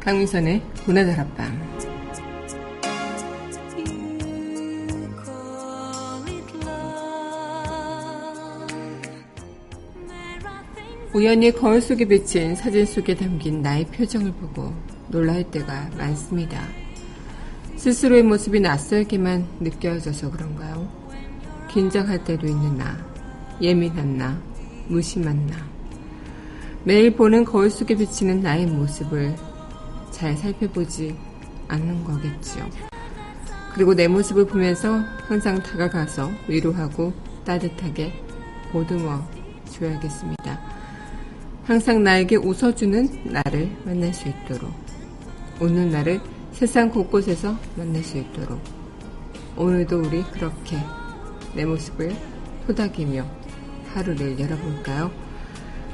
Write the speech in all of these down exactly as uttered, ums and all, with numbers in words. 강민선의 문화다락방. 우연히 거울 속에 비친 사진 속에 담긴 나의 표정을 보고 놀랄 때가 많습니다. 스스로의 모습이 낯설게만 느껴져서 그런가요? 긴장할 때도 있는 나, 예민한 나, 무심한 나. 매일 보는 거울 속에 비치는 나의 모습을 잘 살펴보지 않는 거겠죠. 그리고 내 모습을 보면서 항상 다가가서 위로하고 따뜻하게 보듬어 줘야겠습니다. 항상 나에게 웃어주는 나를 만날 수 있도록, 웃는 나를 세상 곳곳에서 만날 수 있도록 오늘도 우리 그렇게 내 모습을 토닥이며 하루를 열어볼까요?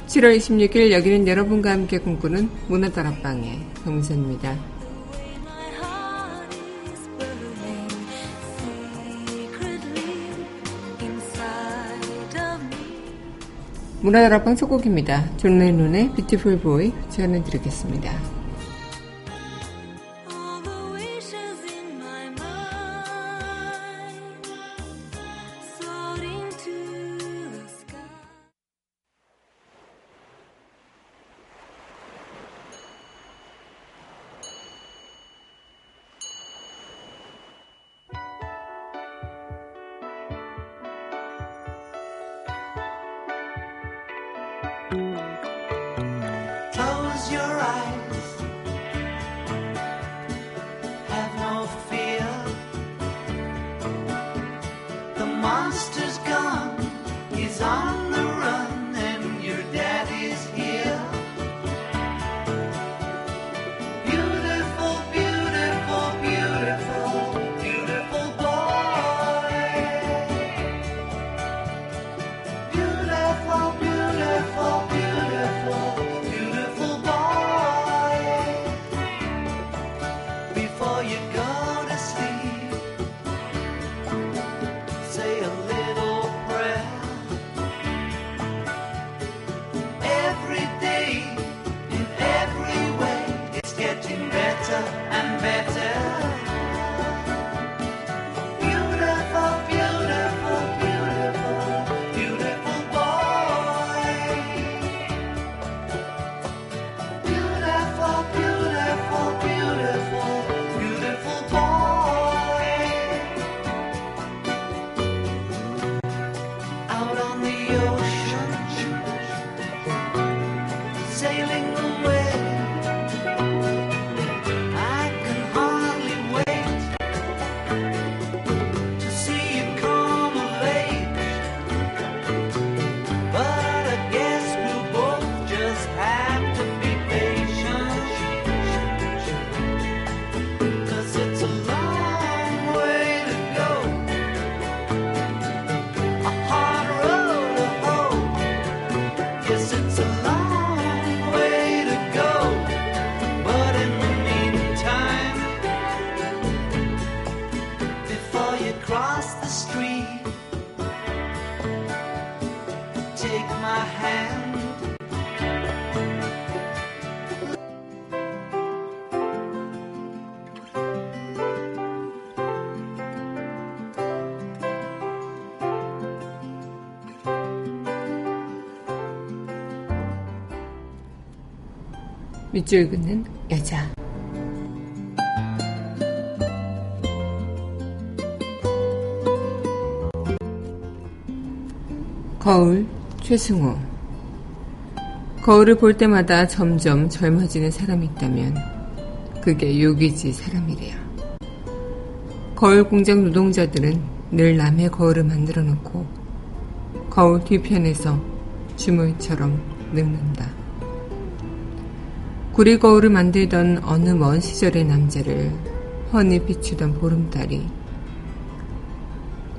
칠월 이십육일 여기는 여러분과 함께 꿈꾸는 문화다락방의 강민선입니다. 문화다락방 첫 곡입니다. 존 레논의 뷰티풀 보이 전해드리겠습니다. Close your eyes, have no fear, the monster's gone, he's on the run and your daddy's here. Beautiful, beautiful, beautiful, beautiful boy, beautiful, beautiful, beautiful. 밑줄 긋는 여자. 거울, 최승호. 거울을 볼 때마다 점점 젊어지는 사람이 있다면 그게 요기지 사람이래요. 거울 공장 노동자들은 늘 남의 거울을 만들어 놓고 거울 뒤편에서 주물처럼 늙는다. 구리 거울을 만들던 어느 먼 시절의 남자를 훤히 비추던 보름달이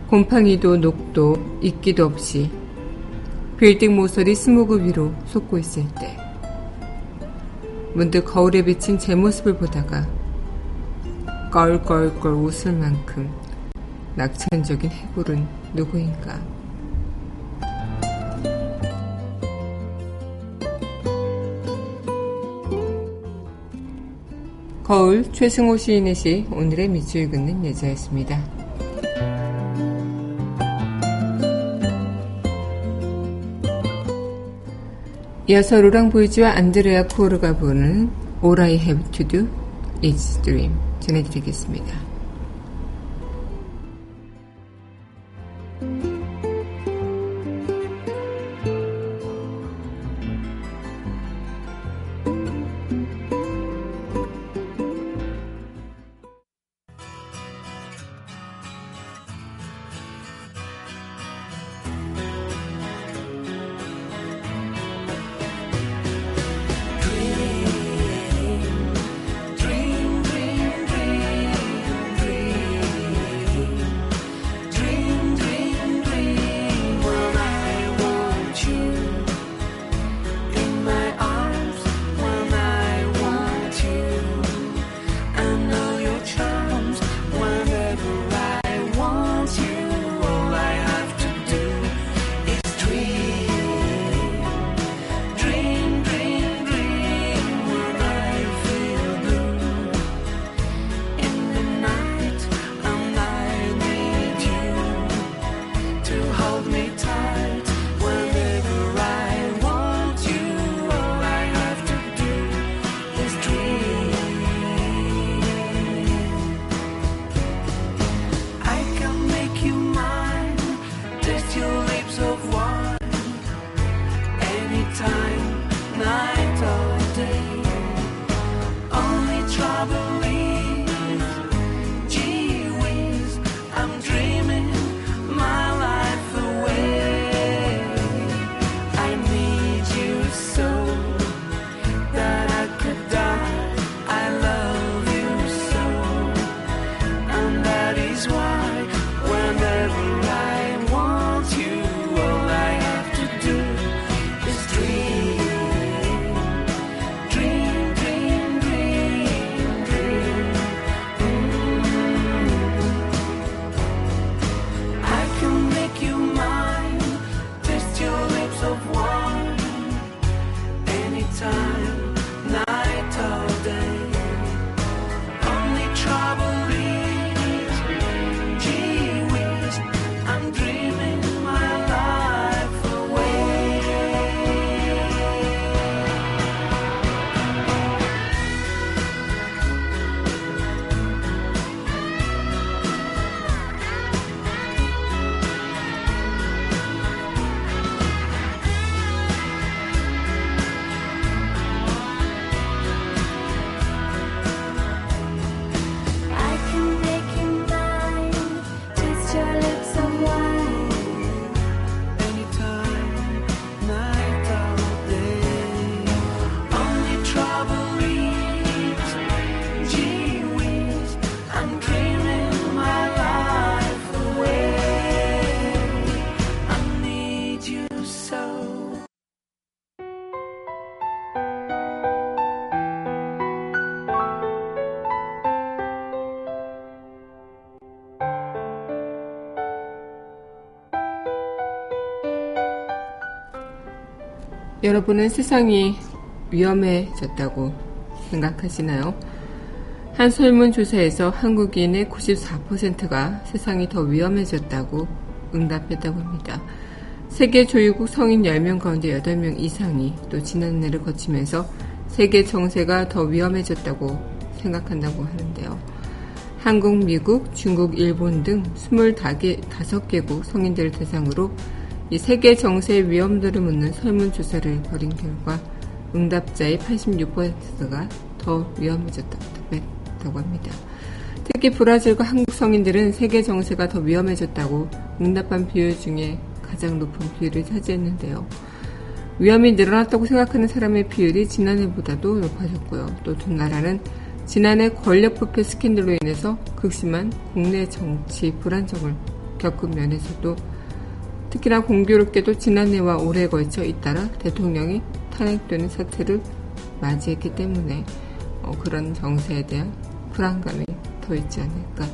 곰팡이도 녹도 이끼도 없이 빌딩 모서리 스모그 위로 솟고 있을 때 문득 거울에 비친 제 모습을 보다가 껄껄껄 웃을 만큼 낙천적인 해골은 누구인가. 거울, 최승호 시인의 시, 오늘의 밑줄 긋는 여자였습니다. 이어서 로랑 보이지와 안드레아 쿠오르가 부르는 All I Have To Do Is Dream 전해드리겠습니다. 여러분은 세상이 위험해졌다고 생각하시나요? 한 설문조사에서 한국인의 구십사 퍼센트가 세상이 더 위험해졌다고 응답했다고 합니다. 세계 조유국 성인 열 명 가운데 여덟 명 이상이 또 지난해를 거치면서 세계 정세가 더 위험해졌다고 생각한다고 하는데요. 한국, 미국, 중국, 일본 등 이십오 개국 성인들을 대상으로 이 세계 정세의 위험도를 묻는 설문조사를 벌인 결과 응답자의 팔십육 퍼센트가 더 위험해졌다고 합니다. 특히 브라질과 한국 성인들은 세계 정세가 더 위험해졌다고 응답한 비율 중에 가장 높은 비율을 차지했는데요. 위험이 늘어났다고 생각하는 사람의 비율이 지난해보다도 높아졌고요. 또 두 나라는 지난해 권력부패 스캔들로 인해서 극심한 국내 정치 불안정을 겪은 면에서도 특히나 공교롭게도 지난해와 올해에 걸쳐 잇따라 대통령이 탄핵되는 사태를 맞이했기 때문에 어, 그런 정세에 대한 불안감이 더 있지 않을까.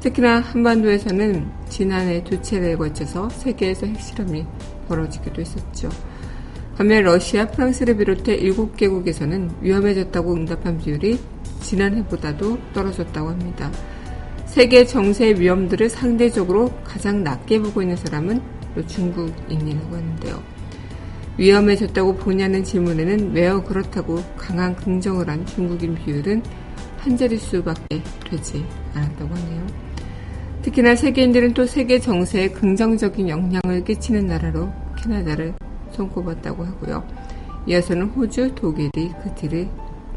특히나 한반도에서는 지난해 두 차례에 걸쳐서 세계에서 핵실험이 벌어지기도 했었죠. 반면 러시아, 프랑스를 비롯해 일곱 개국에서는 위험해졌다고 응답한 비율이 지난해보다도 떨어졌다고 합니다. 세계 정세의 위험들을 상대적으로 가장 낮게 보고 있는 사람은 중국인이라고 하는데요. 위험해졌다고 보냐는 질문에는 매우 그렇다고 강한 긍정을 한 중국인 비율은 한 자릿수밖에 되지 않았다고 하네요. 특히나 세계인들은 또 세계 정세에 긍정적인 영향을 끼치는 나라로 캐나다를 손꼽았다고 하고요. 이어서는 호주, 독일이 그 뒤를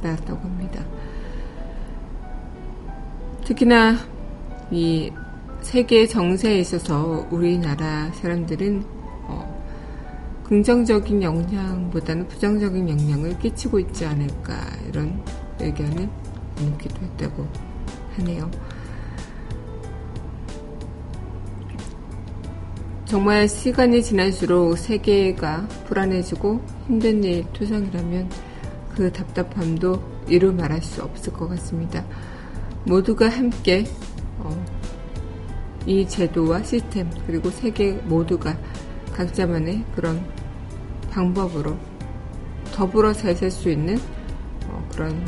따랐다고 합니다. 특히나 이 세계 정세에 있어서 우리나라 사람들은 어, 긍정적인 영향보다는 부정적인 영향을 끼치고 있지 않을까 이런 의견을 묻기도 했다고 하네요. 정말 시간이 지날수록 세계가 불안해지고 힘든 일 투성이라면 그 답답함도 이루 말할 수 없을 것 같습니다. 모두가 함께 어, 이 제도와 시스템 그리고 세계 모두가 각자만의 그런 방법으로 더불어 잘 살 수 있는 어, 그런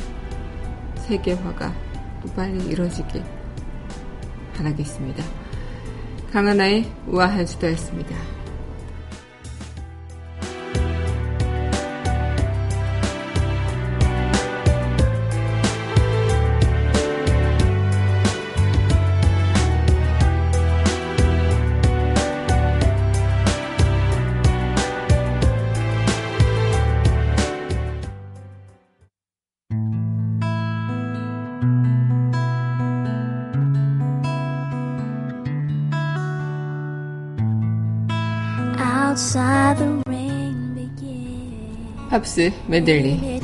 세계화가 또 빨리 이루어지길 바라겠습니다. 강하나의 우아한 수다였습니다. 팝스메들리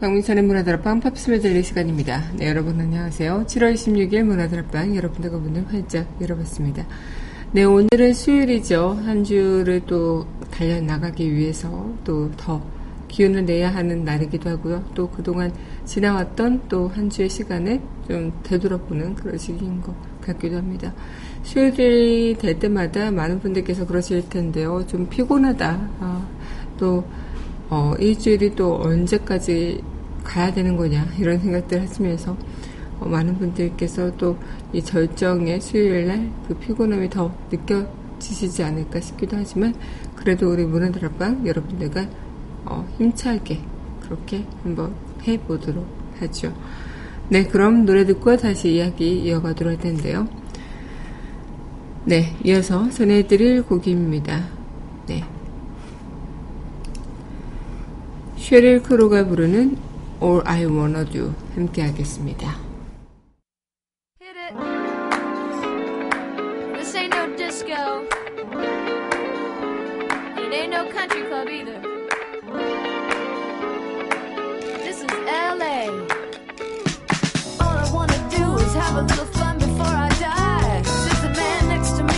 강민선의 문화다락방 팝스메들리 시간입니다. 네, 여러분 안녕하세요. 칠월 이십육일 문화다락방 여러분들과 문을 활짝 열어봤습니다. 네, 오늘은 수요일이죠. 한 주를 또 달려나가기 위해서 또 더 기운을 내야 하는 날이기도 하고요. 또 그동안 지나왔던 또 한 주의 시간을 좀 되돌아보는 그런 시기인 것 같기도 합니다. 수요일이 될 때마다 많은 분들께서 그러실 텐데요. 좀 피곤하다. 아, 또 어, 일주일이 또 언제까지 가야 되는 거냐 이런 생각들 하시면서 어, 많은 분들께서 또 이 절정의 수요일날 그 피곤함이 더 느껴지시지 않을까 싶기도 하지만 그래도 우리 문화다락방 여러분들과 어, 힘차게 그렇게 한번 해보도록 하죠. 네, 그럼 노래 듣고 다시 이야기 이어가도록 할 텐데요. 네, 이어서 전해드릴 곡입니다. 네, 쉐릴 크로가 부르는 All I Wanna Do 함께 하겠습니다. Hit it. This ain't no disco. It ain't no country club either. This is 엘에이. All I wanna do is have a little fun before I die. There's a man next to me.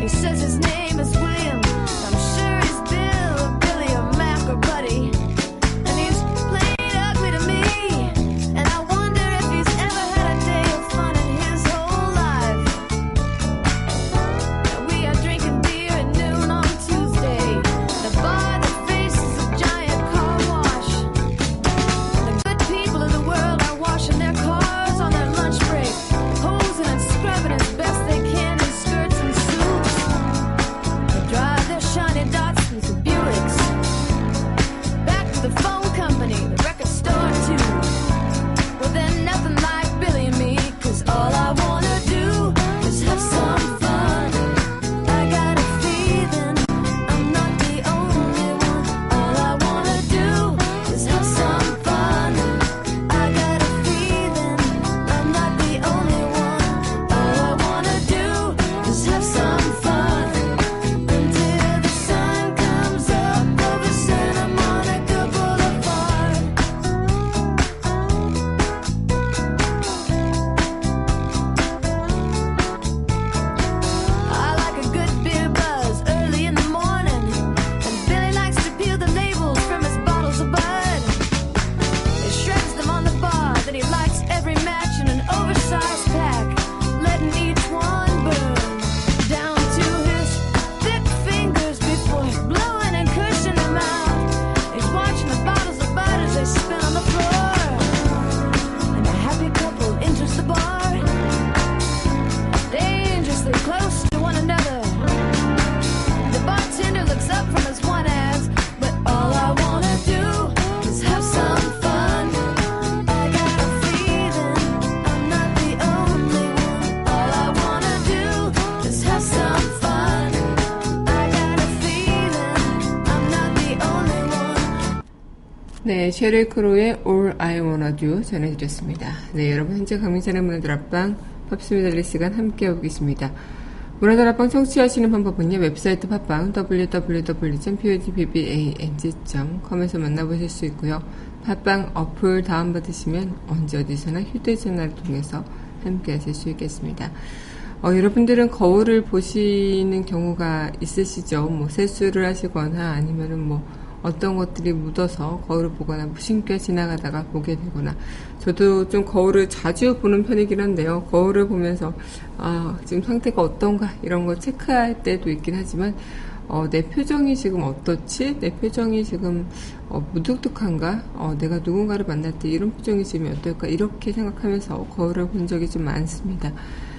He says his name is William. I'm sure he's Bill or Billy or Mac or Buddy. And he's played ugly to me. And I wonder if he's ever had a day of fun in his whole life. And we are drinking beer at noon on Tuesday. The bar that faces a giant car wash. 네, 셰릴 크로의 All I Wanna Do 전해드렸습니다. 네, 여러분 현재 강민선의 문화다락방 팝스메들리 시간 함께하고 계십니다. 문화다락방 청취하시는 방법은요, 웹사이트 팟빵 더블유 더블유 더블유 닷 팟 비 에이 엔 지 닷 컴에서 만나보실 수 있고요. 팟빵 어플 다운받으시면 언제 어디서나 휴대전화를 통해서 함께하실 수 있겠습니다. 어, 여러분들은 거울을 보시는 경우가 있으시죠? 뭐 세수를 하시거나 아니면은 뭐 어떤 것들이 묻어서 거울을 보거나 무심결 지나가다가 보게 되거나, 저도 좀 거울을 자주 보는 편이긴 한데요, 거울을 보면서 아 지금 상태가 어떤가 이런 거 체크할 때도 있긴 하지만 어, 내 표정이 지금 어떻지? 내 표정이 지금 어, 무뚝뚝한가? 어, 내가 누군가를 만날 때 이런 표정이 지금 어떨까? 이렇게 생각하면서 거울을 본 적이 좀 많습니다.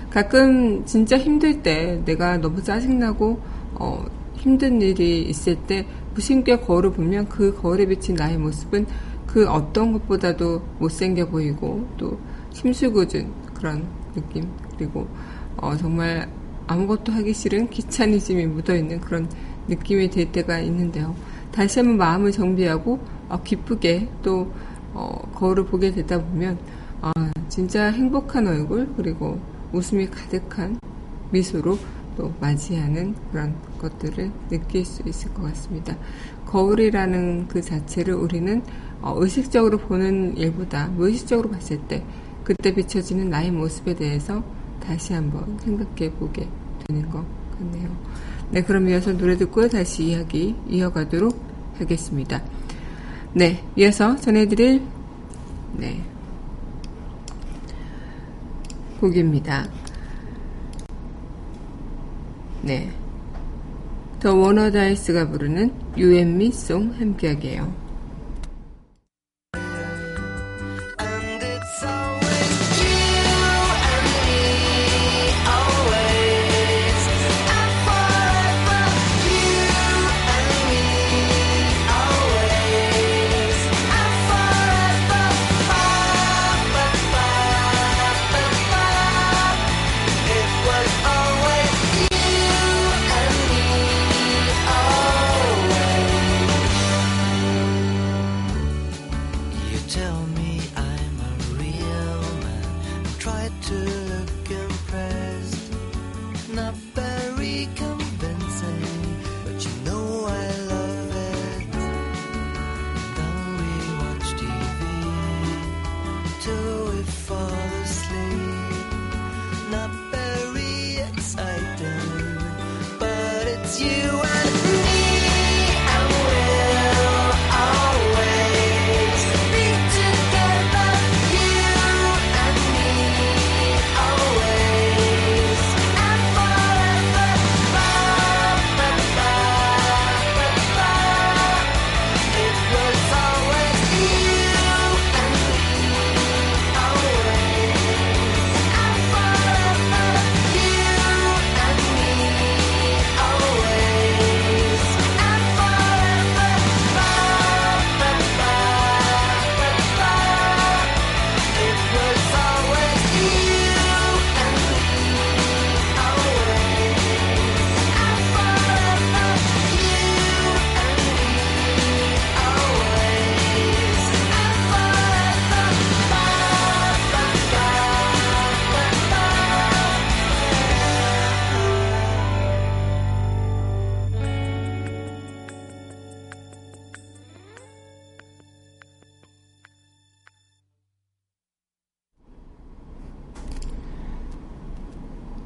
가끔 진짜 힘들 때, 내가 너무 짜증나고 어, 힘든 일이 있을 때 무심결 거울을 보면 그 거울에 비친 나의 모습은 그 어떤 것보다도 못생겨 보이고 또 심술궂은 그런 느낌, 그리고 어, 정말 아무것도 하기 싫은 귀차니즘이 묻어있는 그런 느낌이 들 때가 있는데요. 다시 한번 마음을 정비하고 어, 기쁘게 또 어, 거울을 보게 되다 보면 아, 진짜 행복한 얼굴, 그리고 웃음이 가득한 미소로 또 맞이하는 그런 것들을 느낄 수 있을 것 같습니다. 거울이라는 그 자체를 우리는 어, 의식적으로 보는 일보다 무의식적으로 봤을 때 그때 비춰지는 나의 모습에 대해서 다시 한번 생각해 보게 되는 것 같네요. 네, 그럼 이어서 노래 듣고요, 다시 이야기 이어가도록 하겠습니다. 네, 이어서 전해드릴 네 곡입니다. 네, 더 워너다이스가 부르는 You And Me Song 함께하게 해요.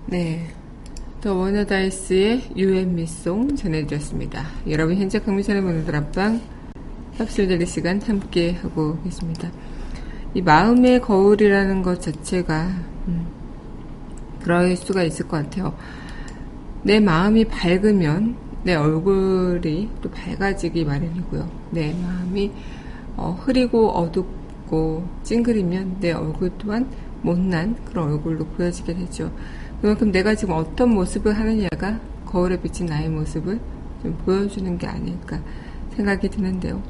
네, 더 워너다이스의 You And Me Song 전해드렸습니다. 여러분 현재 강민선의 문화다락방 팝스메들리 시간 함께하고 계십니다. 이 마음의 거울이라는 것 자체가 음, 그럴 수가 있을 것 같아요. 내 마음이 밝으면 내 얼굴이 또 밝아지기 마련이고요, 내 마음이 어, 흐리고 어둡고 찡그리면 내 얼굴 또한 못난 그런 얼굴로 보여지게 되죠. 그만큼 내가 지금 어떤 모습을 하느냐가 거울에 비친 나의 모습을 좀 보여주는 게 아닐까 생각이 드는데요.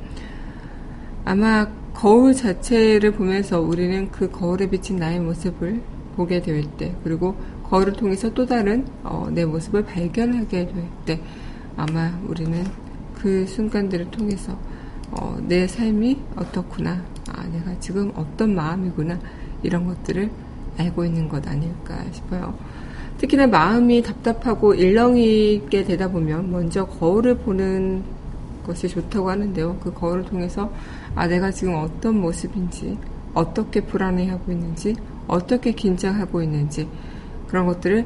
아마 거울 자체를 보면서 우리는 그 거울에 비친 나의 모습을 보게 될 때, 그리고 거울을 통해서 또 다른 어, 내 모습을 발견하게 될 때, 아마 우리는 그 순간들을 통해서 어, 내 삶이 어떻구나, 아, 내가 지금 어떤 마음이구나, 이런 것들을 알고 있는 것 아닐까 싶어요. 특히나 마음이 답답하고 일렁이 있게 되다 보면 먼저 거울을 보는 것이 좋다고 하는데요. 그 거울을 통해서 아, 내가 지금 어떤 모습인지, 어떻게 불안해하고 있는지, 어떻게 긴장하고 있는지, 그런 것들을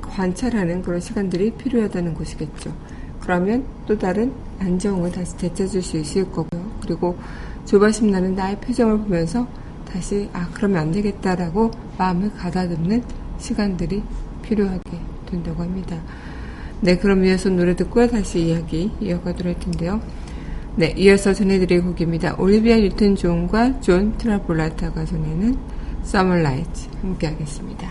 관찰하는 그런 시간들이 필요하다는 것이겠죠. 그러면 또 다른 안정을 다시 되찾을 수 있을 거고요. 그리고 조바심 나는 나의 표정을 보면서 다시 아, 그러면 안 되겠다라고 마음을 가다듬는 시간들이 필요하게 된다고 합니다. 네, 그럼 이어서 노래 듣고요. 다시 이야기 이어가도록 할 텐데요. 네, 이어서 전해드릴 곡입니다. 올리비아 뉴튼 존과 존 트라볼라타가 전하는 Summer Nights 함께 하겠습니다.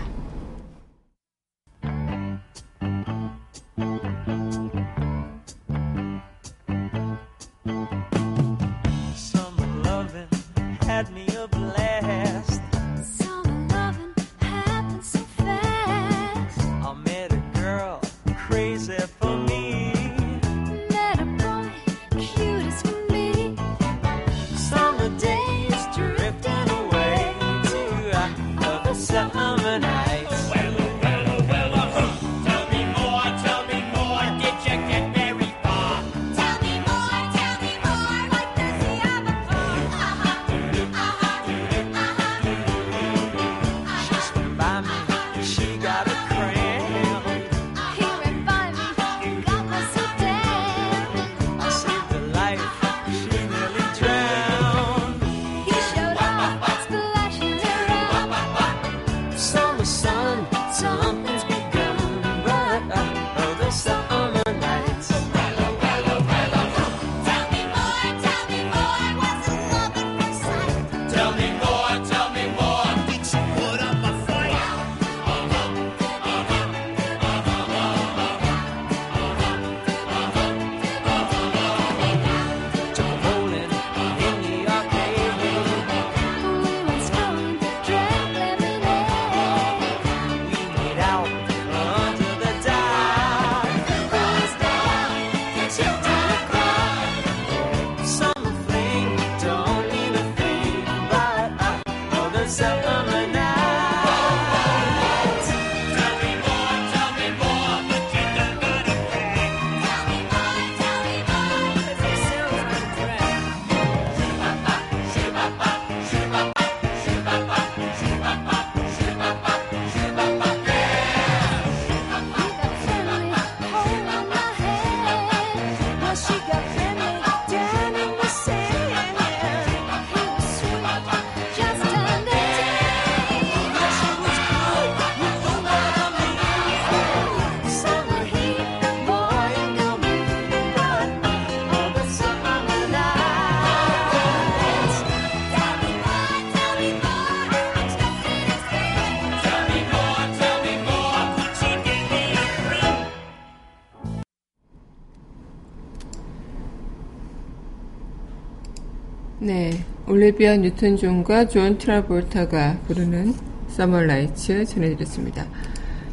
네, 올리비아 뉴튼 존과 존 트라볼타가 부르는 Summer Nights 전해드렸습니다.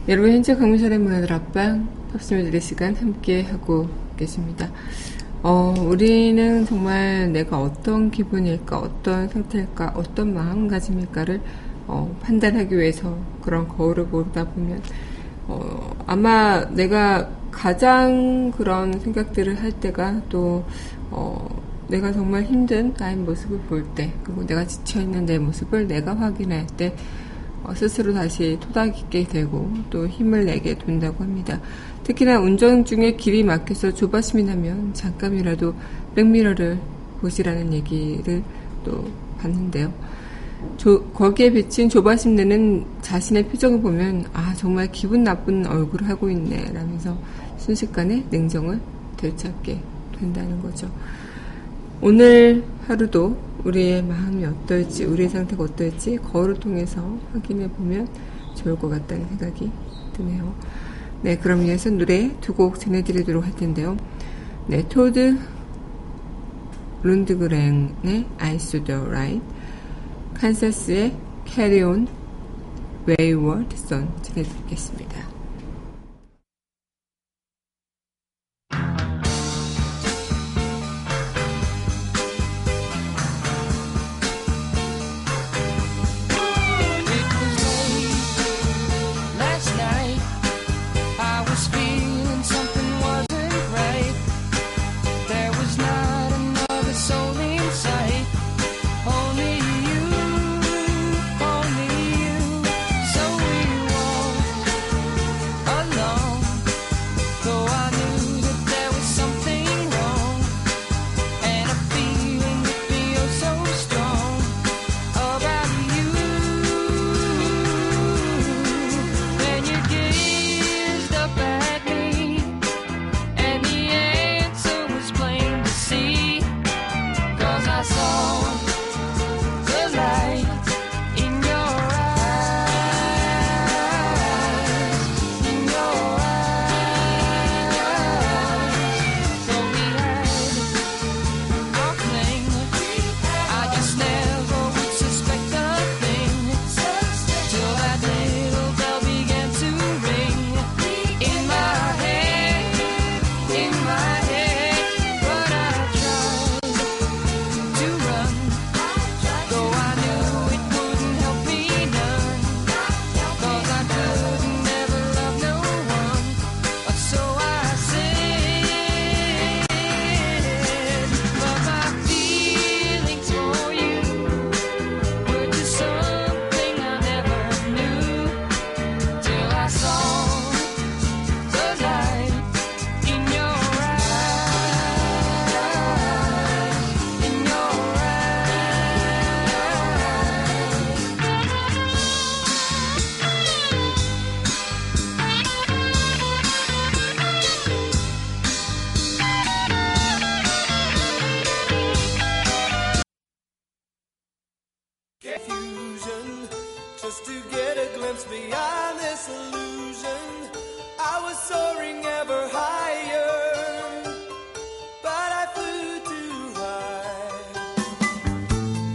여러분, 현재 강민선의 문화다락방 팝스메들리 시간 함께하고 계십니다. 어, 우리는 정말 내가 어떤 기분일까, 어떤 상태일까, 어떤 마음가짐일까를 어, 판단하기 위해서 그런 거울을 보다 보면 어, 아마 내가 가장 그런 생각들을 할 때가 또 어, 내가 정말 힘든 나의 모습을 볼 때, 그리고 내가 지쳐있는 내 모습을 내가 확인할 때 어, 스스로 다시 토닥이게 되고 또 힘을 내게 된다고 합니다. 특히나 운전 중에 길이 막혀서 조바심이 나면 잠깐이라도 백미러를 보시라는 얘기를 또 봤는데요. 조, 거기에 비친 조바심 내는 자신의 표정을 보면 아, 정말 기분 나쁜 얼굴을 하고 있네 라면서 순식간에 냉정을 되찾게 된다는 거죠. 오늘 하루도 우리의 마음이 어떨지, 우리의 상태가 어떨지 거울을 통해서 확인해보면 좋을 것 같다는 생각이 드네요. 네, 그럼 이어서 노래 두 곡 전해드리도록 할 텐데요. 네, 토드 룬드그렌의 I Saw The Light, 칸사스의 Carry on Wayward Son 전해드리겠습니다. just to get a glimpse beyond this illusion. I was soaring ever higher, but I flew too high.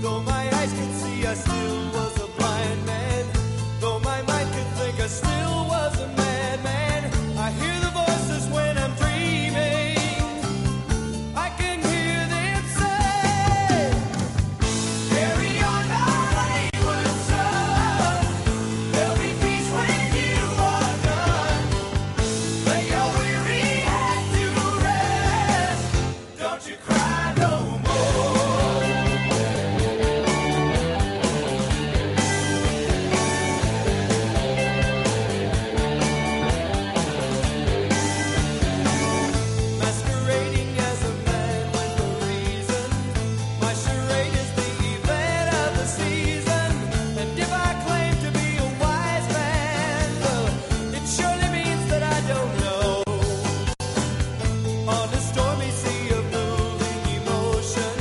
Though my eyes could see, I still was a blind man. Though my mind could think, I still was a madman. I hear the voices when I'm dreaming. I can hear them say, carry on my wayward son. There'll be peace when you are done. Lay your weary head to rest. Don't you cry no more. Masquerading as a man with no reason. My charade is the event of the season. And if I claim to be a wise man, well, it surely means that I don't know. On a stormy sea of moving emotion,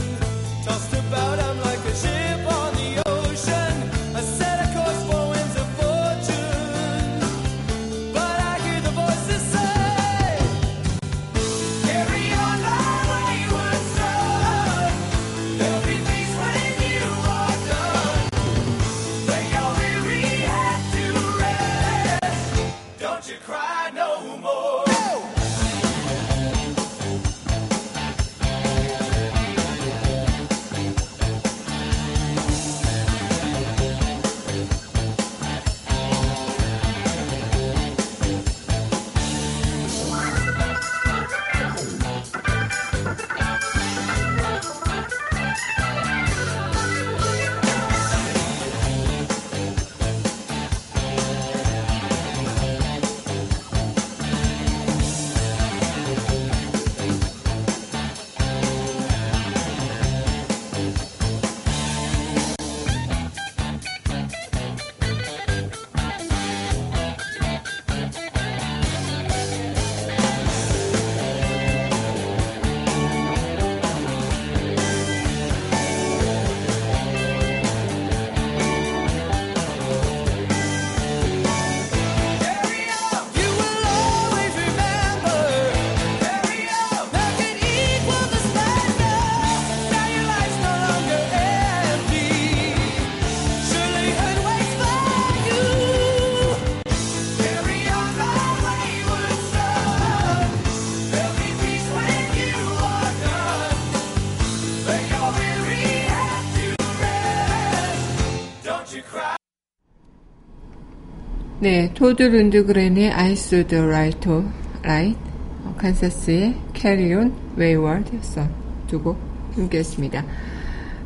tossed about I'm like a ship on the ocean. I set a course for winds of fortune, but I hear the voices say, carry on my wayward son. There'll be peace when you are done. Lay your weary head to rest. Don't you cry no more. You will always remember, nothing equals the splendor. Now your life's no longer empty. Surely it waits for you. Carry on my wayward son. There'll be peace when you are done. Lay your weary head to rest. Don't you cry. 네, 토드 룬드그렌의 I Saw The Light, right, 어, 칸사스의 Carry on Wayward Son 두 곡 함께 했습니다.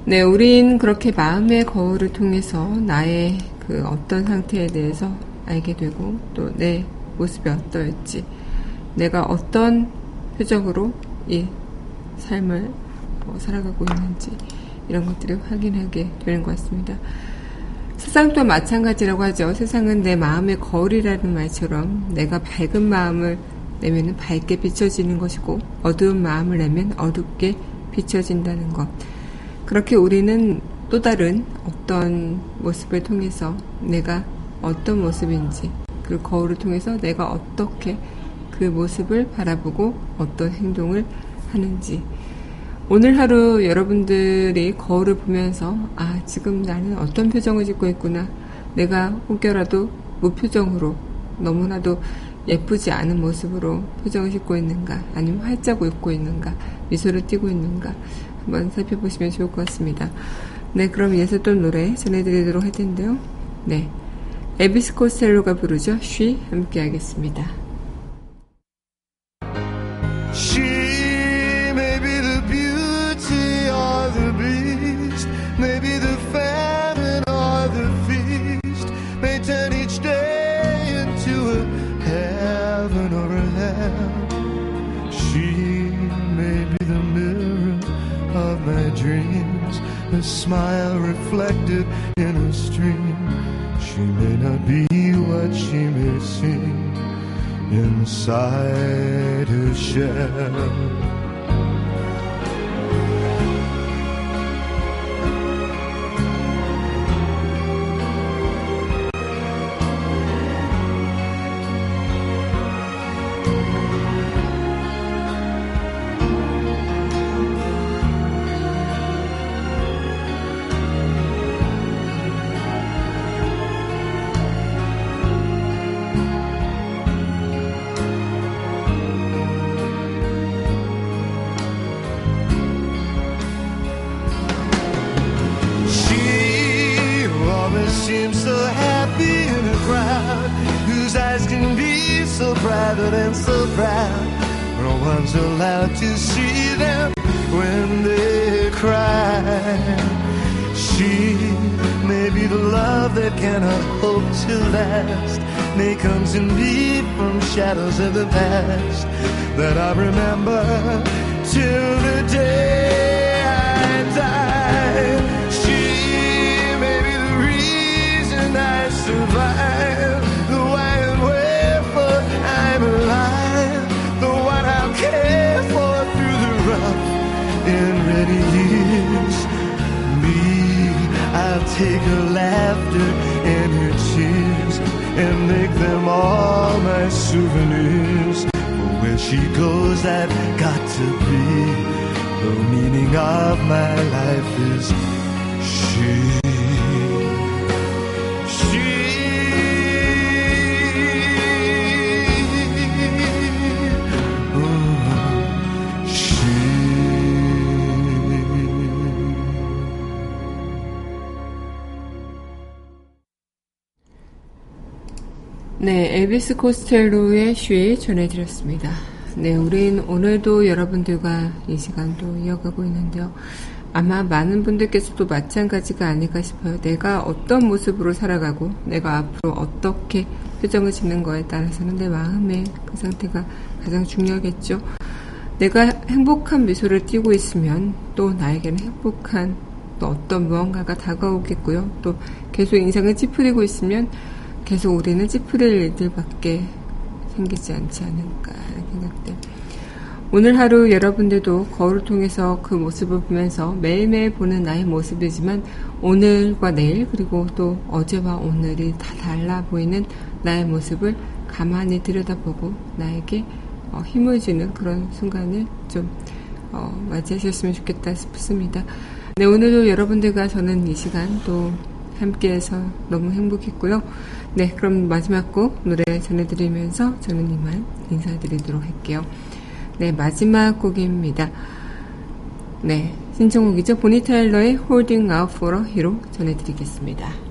네, 우린 그렇게 마음의 거울을 통해서 나의 그 어떤 상태에 대해서 알게 되고, 또 내 모습이 어떠했지, 내가 어떤 표정으로 이 삶을 뭐 살아가고 있는지, 이런 것들을 확인하게 되는 것 같습니다. 세상도 마찬가지라고 하죠. 세상은 내 마음의 거울이라는 말처럼 내가 밝은 마음을 내면 밝게 비춰지는 것이고, 어두운 마음을 내면 어둡게 비춰진다는 것. 그렇게 우리는 또 다른 어떤 모습을 통해서 내가 어떤 모습인지, 그리고 거울을 통해서 내가 어떻게 그 모습을 바라보고 어떤 행동을 하는지, 오늘 하루 여러분들이 거울을 보면서 아, 지금 나는 어떤 표정을 짓고 있구나, 내가 혹여라도 무표정으로 너무나도 예쁘지 않은 모습으로 표정을 짓고 있는가, 아니면 활짝 웃고 있는가, 미소를 띄고 있는가, 한번 살펴보시면 좋을 것 같습니다. 네, 그럼 이어서 또 노래 전해드리도록 할 텐데요. 네, 에비스 코스텔로가 부르죠. She 함께 하겠습니다. She may be the beauty or the beast, may be the famine or the feast, may turn each day into a heaven or a hell. She may be the mirror of my dreams, a smile reflected in a stream. She may not be what she may seem inside her shell. so private and so proud. No one's allowed to see them when they cry. She may be the love that cannot hope to last. May comes in me from shadows of the past that I remember till the day I die. She may be the reason I survive. The why and wherefore I'm alive. The one I'll care for through the rough and ready years. Me, I'll take her laughter and her tears and make them all my souvenirs. But where she goes, I've got to be. The meaning of my life is she. She. Oh, she. 네, 엘비스 코스텔로의 쉬 전해드렸습니다. 네, 우린 오늘도 여러분들과 이 시간도 이어가고 있는데요. 아마 많은 분들께서도 마찬가지가 아닐까 싶어요. 내가 어떤 모습으로 살아가고 내가 앞으로 어떻게 표정을 짓는 거에 따라서는 내 마음의 그 상태가 가장 중요하겠죠. 내가 행복한 미소를 띄고 있으면 또 나에게는 행복한 또 어떤 무언가가 다가오겠고요. 또 계속 인상을 찌푸리고 있으면 계속 우리는 찌푸릴 일들밖에 생기지 않지 않을까 하는 생각들. 오늘 하루 여러분들도 거울을 통해서 그 모습을 보면서 매일매일 보는 나의 모습이지만 오늘과 내일 그리고 또 어제와 오늘이 다 달라 보이는 나의 모습을 가만히 들여다보고 나에게 어, 힘을 주는 그런 순간을 좀 어, 맞이하셨으면 좋겠다 싶습니다. 네, 오늘도 여러분들과 저는 이 시간 또 함께해서 너무 행복했고요. 네, 그럼 마지막 곡 노래 전해드리면서 저는 이만 인사드리도록 할게요. 네, 마지막 곡입니다. 네, 신청곡이죠. 보니 타일러의 Holding Out For A Hero 전해드리겠습니다.